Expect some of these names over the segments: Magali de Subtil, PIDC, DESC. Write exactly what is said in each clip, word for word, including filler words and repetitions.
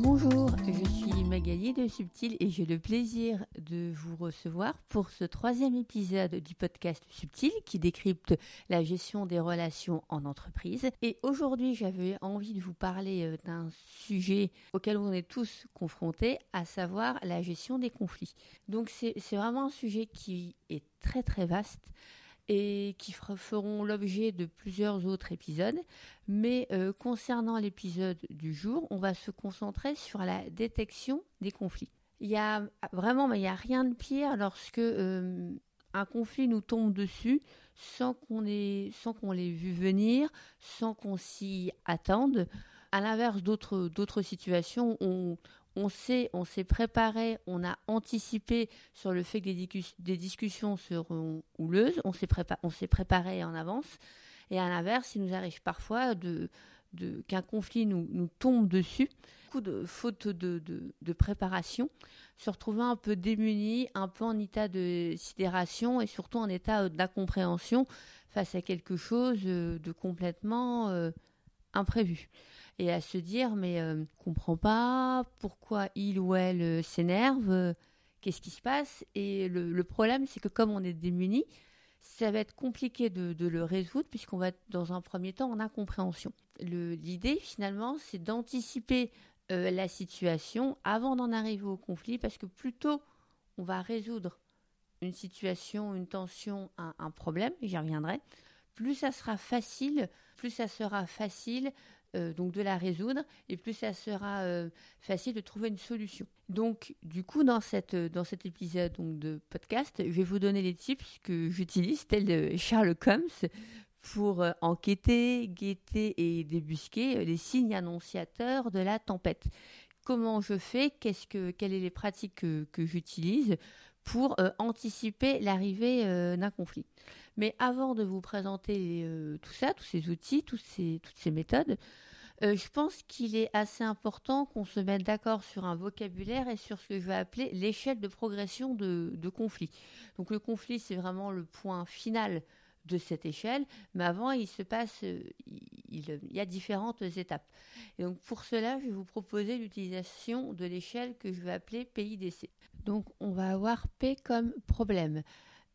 Bonjour, je suis Magali de Subtil et j'ai le plaisir de vous recevoir pour ce troisième épisode du podcast Subtil qui décrypte la gestion des relations en entreprise. Et aujourd'hui, j'avais envie de vous parler d'un sujet auquel on est tous confrontés, à savoir la gestion des conflits. Donc c'est, c'est vraiment un sujet qui est très très vaste et qui feront l'objet de plusieurs autres épisodes. Mais euh, concernant l'épisode du jour, on va se concentrer sur la détection des conflits. Il y a vraiment, il n'y a rien de pire lorsque euh, un conflit nous tombe dessus sans qu'on ait, sans qu'on l'ait vu venir, sans qu'on s'y attende. À l'inverse d'autres, d'autres situations, on... On sait, on s'est préparé, on a anticipé sur le fait que des, discus- des discussions seront houleuses, on s'est, prépa- on s'est préparé en avance. Et à l'inverse, il nous arrive parfois de, de, qu'un conflit nous, nous tombe dessus. Beaucoup de faute de, de, de préparation, se retrouver un peu démuni, un peu en état de sidération et surtout en état d'incompréhension face à quelque chose de complètement euh, imprévu. Et à se dire, mais euh, comprends pas pourquoi il ou elle s'énerve, euh, qu'est-ce qui se passe? Et le, le problème, c'est que comme on est démunis, ça va être compliqué de, de le résoudre puisqu'on va être dans un premier temps en incompréhension. Le, l'idée, finalement, c'est d'anticiper euh, la situation avant d'en arriver au conflit parce que plus tôt on va résoudre une situation, une tension, un, un problème, j'y reviendrai, plus ça sera facile, plus ça sera facile... Euh, donc de la résoudre et plus ça sera euh, facile de trouver une solution. Donc du coup dans, cette, dans cet épisode donc, de podcast, je vais vous donner les tips que j'utilise tel euh, Sherlock Holmes pour euh, enquêter, guetter et débusquer euh, les signes annonciateurs de la tempête. Comment je fais, qu'est-ce que, quelles sont les pratiques que, que j'utilise pour euh, anticiper l'arrivée euh, d'un conflit. Mais avant de vous présenter euh, tout ça, tous ces outils, tous ces, toutes ces méthodes, euh, je pense qu'il est assez important qu'on se mette d'accord sur un vocabulaire et sur ce que je vais appeler l'échelle de progression de, de conflit. Donc le conflit, c'est vraiment le point final de cette échelle, mais avant, il se passe, euh, il, il y a différentes étapes. Et donc pour cela, je vais vous proposer l'utilisation de l'échelle que je vais appeler P I D C. Donc, on va avoir P comme problème.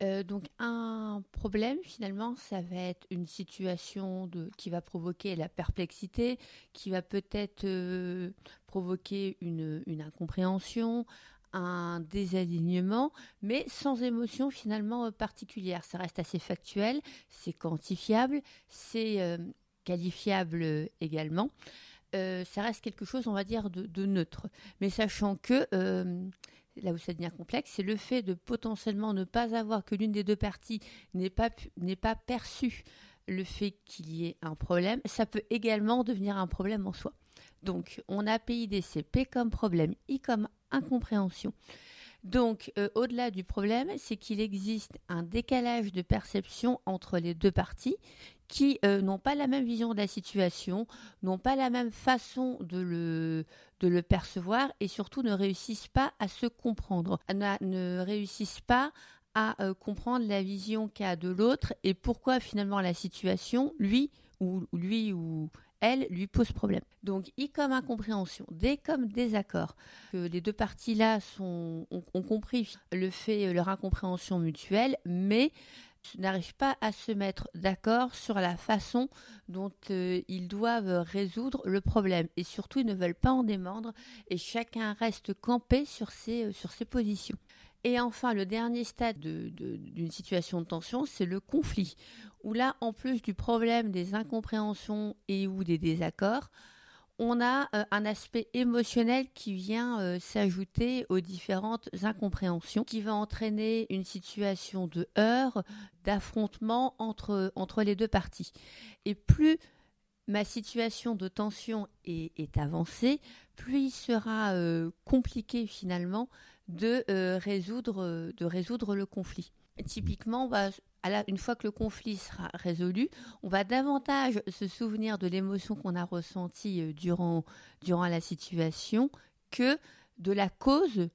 Euh, donc, un problème, finalement, ça va être une situation de, qui va provoquer la perplexité, qui va peut-être euh, provoquer une, une incompréhension, un désalignement, mais sans émotion, finalement, euh, particulière. Ça reste assez factuel, c'est quantifiable, c'est euh, qualifiable euh, également. Euh, ça reste quelque chose, on va dire, de, de neutre. Mais sachant que... Euh, là où ça devient complexe, c'est le fait de potentiellement ne pas avoir que l'une des deux parties n'ait pas, pu, n'ait pas perçu le fait qu'il y ait un problème. Ça peut également devenir un problème en soi. Donc, on a P I D C, P comme problème, I comme incompréhension. Donc, euh, au-delà du problème, c'est qu'il existe un décalage de perception entre les deux parties qui euh, n'ont pas la même vision de la situation, n'ont pas la même façon de le, de le percevoir et surtout ne réussissent pas à se comprendre, ne, ne réussissent pas à euh, comprendre la vision qu'a de l'autre et pourquoi finalement la situation, lui ou, lui, ou elle, lui pose problème. Donc, I comme incompréhension, D comme désaccord. Que les deux parties-là sont, ont, ont compris le fait, leur incompréhension mutuelle, mais n'arrivent pas à se mettre d'accord sur la façon dont euh, ils doivent résoudre le problème. Et surtout, ils ne veulent pas en démordre et chacun reste campé sur ses, euh, sur ses positions. Et enfin, le dernier stade de, de, d'une situation de tension, c'est le conflit, où là, en plus du problème des incompréhensions et ou des désaccords, on a euh, un aspect émotionnel qui vient euh, s'ajouter aux différentes incompréhensions, qui va entraîner une situation de heurt, d'affrontement entre, entre les deux parties. Et plus ma situation de tension est, est avancée, plus il sera euh, compliqué finalement de, euh, résoudre, de résoudre le conflit. Typiquement, on va... une fois que le conflit sera résolu, on va davantage se souvenir de l'émotion qu'on a ressentie durant, durant la situation que de la cause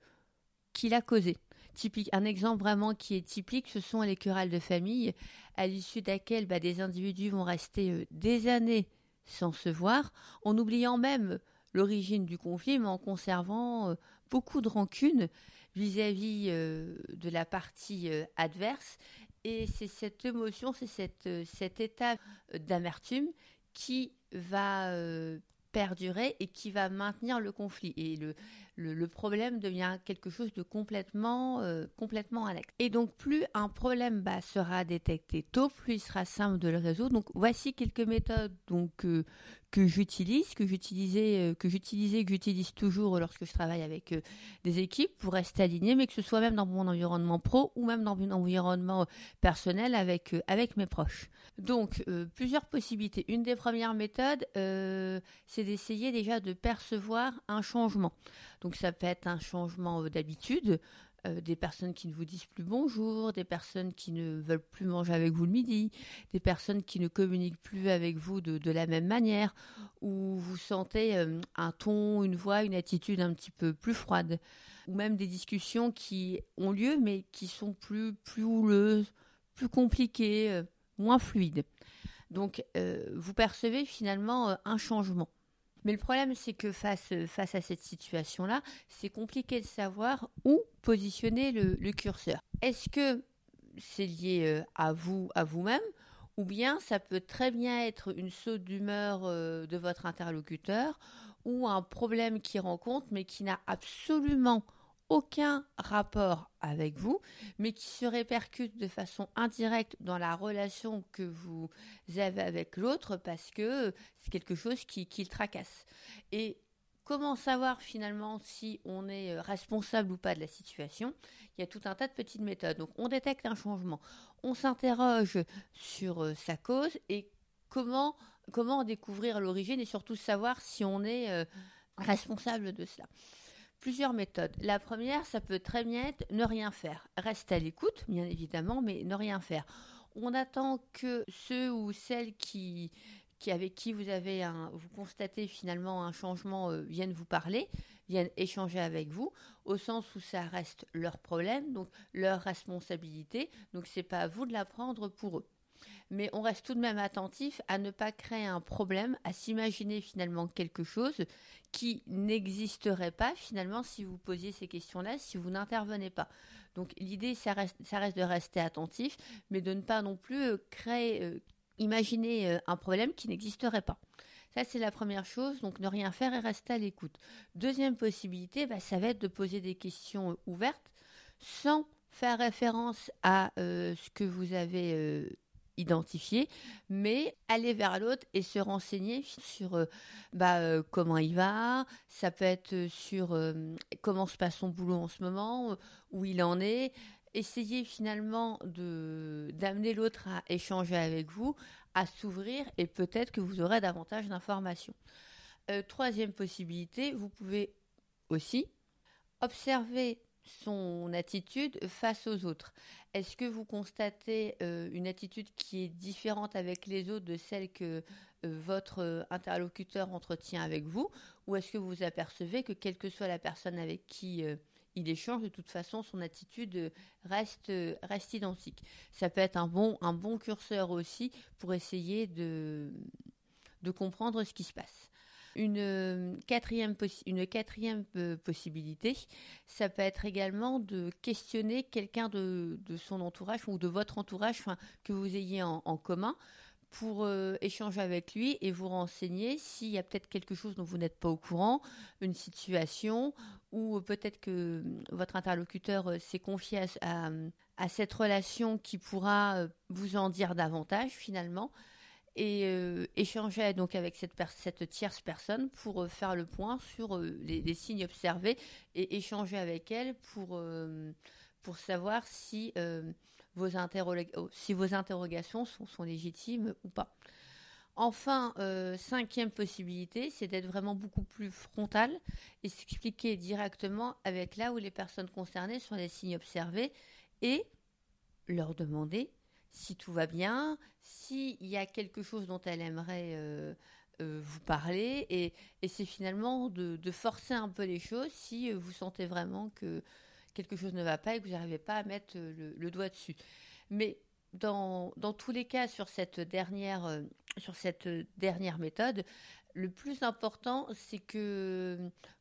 qui l'a causée. Typique, un exemple vraiment qui est typique, ce sont les querelles de famille, à l'issue de laquelle bah, des individus vont rester des années sans se voir, en oubliant même l'origine du conflit, mais en conservant euh, beaucoup de rancune vis-à-vis euh, de la partie euh, adverse. Et c'est cette émotion, c'est cette, euh, cet état d'amertume qui va euh, perdurer et qui va maintenir le conflit. Et le, le, le problème devient quelque chose de complètement, euh, complètement annexe. Et donc, plus un problème bah, sera détecté tôt, plus il sera simple de le résoudre. Donc, voici quelques méthodes donc, euh, que j'utilise, que j'utilisais, euh, que j'utilisais, que j'utilise toujours lorsque je travaille avec euh, des équipes pour rester aligné, mais que ce soit même dans mon environnement pro ou même dans mon environnement personnel avec, euh, avec mes proches. Donc, euh, plusieurs possibilités. Une des premières méthodes, euh, c'est d'essayer déjà de percevoir un changement. Donc, ça peut être un changement d'habitude, euh, des personnes qui ne vous disent plus bonjour, des personnes qui ne veulent plus manger avec vous le midi, des personnes qui ne communiquent plus avec vous de, de la même manière, où vous sentez euh, un ton, une voix, une attitude un petit peu plus froide, ou même des discussions qui ont lieu, mais qui sont plus, plus houleuses, plus compliquées, euh, moins fluides. Donc, euh, vous percevez finalement euh, un changement. Mais le problème, c'est que face, face à cette situation-là, c'est compliqué de savoir où positionner le, le curseur. Est-ce que c'est lié à vous, à vous-même, ou bien ça peut très bien être une saute d'humeur de votre interlocuteur ou un problème qu'il rencontre, mais qui n'a absolument aucun rapport avec vous, mais qui se répercute de façon indirecte dans la relation que vous avez avec l'autre parce que c'est quelque chose qui, qui le tracasse. Et comment savoir finalement si on est responsable ou pas de la situation ? Il y a tout un tas de petites méthodes. Donc on détecte un changement, on s'interroge sur sa cause et comment, comment découvrir l'origine et surtout savoir si on est responsable de cela. Plusieurs méthodes. La première, ça peut très bien être ne rien faire. Reste à l'écoute, bien évidemment, mais ne rien faire. On attend que ceux ou celles qui, qui avec qui vous avez un, vous constatez finalement un changement euh, viennent vous parler, viennent échanger avec vous, au sens où ça reste leur problème, donc leur responsabilité. Donc c'est pas à vous de la prendre pour eux. Mais on reste tout de même attentif à ne pas créer un problème, à s'imaginer finalement quelque chose qui n'existerait pas finalement si vous posiez ces questions-là, si vous n'intervenez pas. Donc l'idée, ça reste, ça reste de rester attentif, mais de ne pas non plus créer, euh, imaginer euh, un problème qui n'existerait pas. Ça, c'est la première chose, donc ne rien faire et rester à l'écoute. Deuxième possibilité, bah, ça va être de poser des questions euh, ouvertes sans faire référence à euh, ce que vous avez euh, identifier, mais aller vers l'autre et se renseigner sur euh, bah, euh, comment il va, ça peut être sur euh, comment se passe son boulot en ce moment, où il en est, essayer finalement de, d'amener l'autre à échanger avec vous, à s'ouvrir et peut-être que vous aurez davantage d'informations. Euh, troisième possibilité, vous pouvez aussi observer son attitude face aux autres. Est-ce que vous constatez euh, une attitude qui est différente avec les autres de celle que euh, votre interlocuteur entretient avec vous ? Ou est-ce que vous apercevez que quelle que soit la personne avec qui euh, il échange, de toute façon, son attitude reste, reste identique ? Ça peut être un bon, un bon curseur aussi pour essayer de, de comprendre ce qui se passe. Une quatrième, possi- une quatrième euh, possibilité, ça peut être également de questionner quelqu'un de, de son entourage ou de votre entourage que vous ayez en, en commun pour euh, échanger avec lui et vous renseigner s'il y a peut-être quelque chose dont vous n'êtes pas au courant, une situation ou peut-être que votre interlocuteur euh, s'est confié à, à, à cette relation qui pourra euh, vous en dire davantage finalement. Et euh, échanger donc avec cette, per- cette tierce personne pour euh, faire le point sur euh, les, les signes observés et échanger avec elle pour, euh, pour savoir si, euh, vos interro- si vos interrogations sont, sont légitimes ou pas. Enfin, euh, cinquième possibilité, c'est d'être vraiment beaucoup plus frontal et s'expliquer directement avec là où les personnes concernées sont les signes observés et leur demander si tout va bien, s'il y a quelque chose dont elle aimerait euh, euh, vous parler. Et, et c'est finalement de, de forcer un peu les choses si vous sentez vraiment que quelque chose ne va pas et que vous n'arrivez pas à mettre le, le doigt dessus. Mais dans, dans tous les cas, sur cette dernière, euh, sur cette dernière méthode, le plus important, c'est que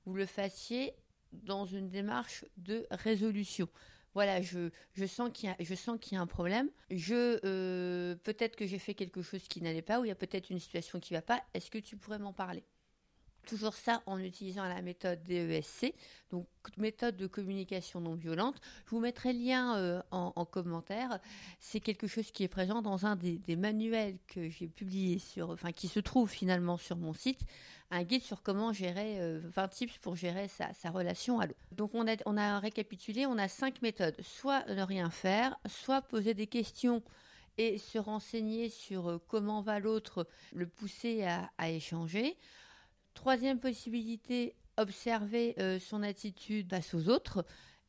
vous le fassiez dans une démarche de résolution. Voilà, je, je sens qu'il y a, je sens qu'il y a un problème. Je, euh, peut-être que j'ai fait quelque chose qui n'allait pas, ou il y a peut-être une situation qui ne va pas. Est-ce que tu pourrais m'en parler ? Toujours ça en utilisant la méthode D E S C, donc méthode de communication non violente. Je vous mettrai le lien euh, en, en commentaire. C'est quelque chose qui est présent dans un des, des manuels que j'ai publié, sur, enfin qui se trouve finalement sur mon site, un guide sur comment gérer, euh, vingt tips pour gérer sa, sa relation à l'eau. Donc on a, on a récapitulé, on a cinq méthodes. Soit ne rien faire, soit poser des questions et se renseigner sur comment va l'autre, le pousser à, à échanger. Troisième possibilité, observer euh, son attitude face aux autres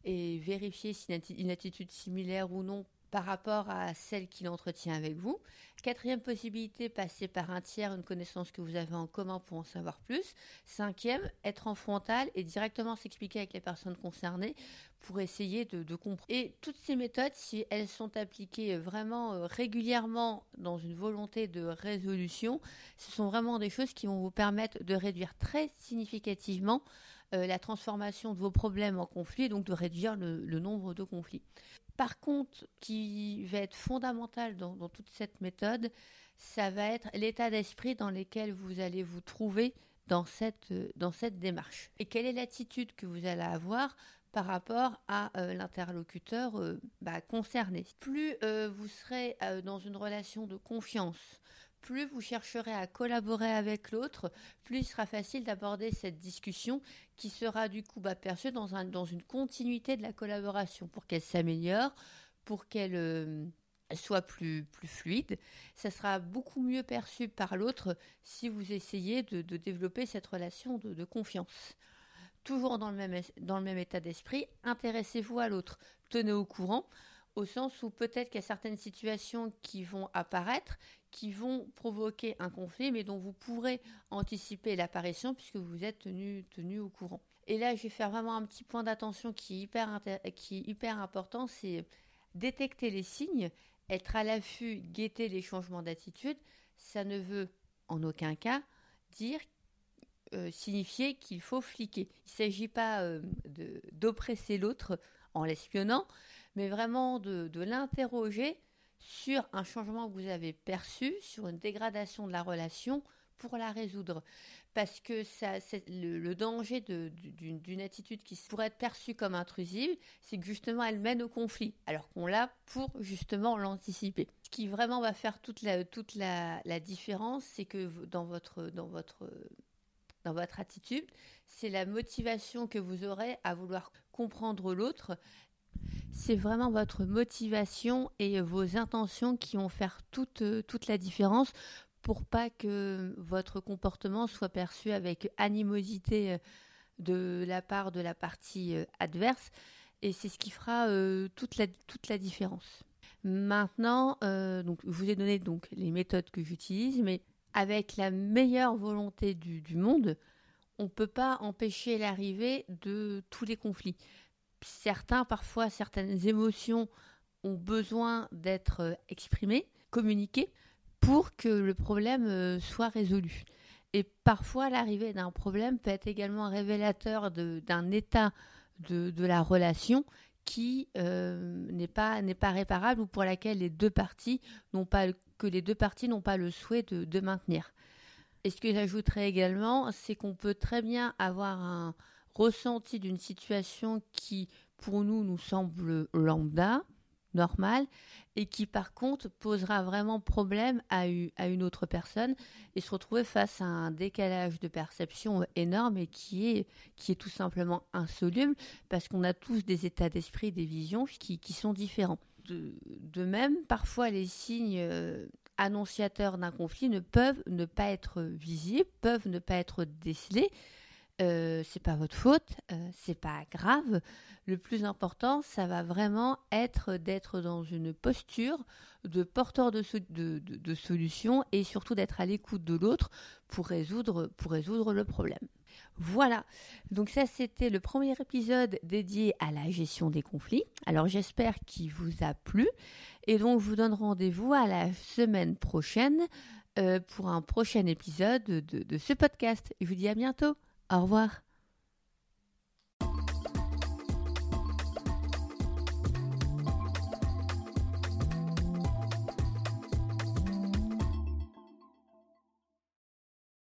et vérifier si une attitude similaire ou non par rapport à celle qu'il entretient avec vous. Quatrième possibilité, passer par un tiers, une connaissance que vous avez en commun pour en savoir plus. Cinquième, être en frontal et directement s'expliquer avec les personnes concernées pour essayer de, de comprendre. Et toutes ces méthodes, si elles sont appliquées vraiment euh, régulièrement dans une volonté de résolution, ce sont vraiment des choses qui vont vous permettre de réduire très significativement euh, la transformation de vos problèmes en conflits, donc de réduire le, le nombre de conflits. Par contre, qui va être fondamental dans, dans toute cette méthode, ça va être l'état d'esprit dans lequel vous allez vous trouver dans cette, dans cette démarche. Et quelle est l'attitude que vous allez avoir par rapport à euh, l'interlocuteur euh, bah, concerné. Plus euh, vous serez euh, dans une relation de confiance, plus vous chercherez à collaborer avec l'autre, plus il sera facile d'aborder cette discussion qui sera du coup bah, perçue dans, un, dans une continuité de la collaboration pour qu'elle s'améliore, pour qu'elle euh, soit plus, plus fluide. Ça sera beaucoup mieux perçu par l'autre si vous essayez de, de développer cette relation de, de confiance. Toujours dans le même, dans le même état d'esprit, intéressez-vous à l'autre, tenez au courant, au sens où peut-être qu'il y a certaines situations qui vont apparaître, qui vont provoquer un conflit, mais dont vous pourrez anticiper l'apparition puisque vous êtes tenu, tenu au courant. Et là, je vais faire vraiment un petit point d'attention qui est hyper, intér- qui est hyper important, c'est détecter les signes, être à l'affût, guetter les changements d'attitude. Ça ne veut en aucun cas dire Euh, signifier qu'il faut fliquer. Il ne s'agit pas euh, de, d'oppresser l'autre en l'espionnant, mais vraiment de, de l'interroger sur un changement que vous avez perçu, sur une dégradation de la relation pour la résoudre. Parce que ça, c'est le, le danger de, d'une, d'une attitude qui pourrait être perçue comme intrusive, c'est que justement elle mène au conflit, alors qu'on l'a pour justement l'anticiper. Ce qui vraiment va faire toute la, toute la, la différence, c'est que dans votre... Dans votre Dans votre attitude, c'est la motivation que vous aurez à vouloir comprendre l'autre. C'est vraiment votre motivation et vos intentions qui vont faire toute, toute la différence pour pas que votre comportement soit perçu avec animosité de la part de la partie adverse. Et c'est ce qui fera euh, toute, la, toute la différence. Maintenant, euh, donc, je vous ai donné donc, les méthodes que j'utilise, mais avec la meilleure volonté du, du monde, on ne peut pas empêcher l'arrivée de tous les conflits. Certains, parfois, certaines émotions ont besoin d'être exprimées, communiquées, pour que le problème soit résolu. Et parfois, l'arrivée d'un problème peut être également révélateur de, d'un état de, de la relation qui euh, n'est pas, n'est pas réparable ou pour laquelle les deux parties n'ont pas le que les deux parties n'ont pas le souhait de, de maintenir. Et ce que j'ajouterais également, c'est qu'on peut très bien avoir un ressenti d'une situation qui, pour nous, nous semble lambda, normale, et qui, par contre, posera vraiment problème à, à une autre personne et se retrouver face à un décalage de perception énorme et qui est, qui est tout simplement insoluble parce qu'on a tous des états d'esprit, des visions qui, qui sont différents. De, de même, parfois les signes euh, annonciateurs d'un conflit ne peuvent ne pas être visibles, peuvent ne pas être décelés. Euh, c'est pas votre faute, euh, c'est pas grave. Le plus important, ça va vraiment être d'être dans une posture de porteur de, so- de, de, de solutions et surtout d'être à l'écoute de l'autre pour résoudre, pour résoudre le problème. Voilà, donc ça c'était le premier épisode dédié à la gestion des conflits. Alors j'espère qu'il vous a plu et donc je vous donne rendez-vous à la semaine prochaine euh, pour un prochain épisode de, de ce podcast. Je vous dis à bientôt. Au revoir.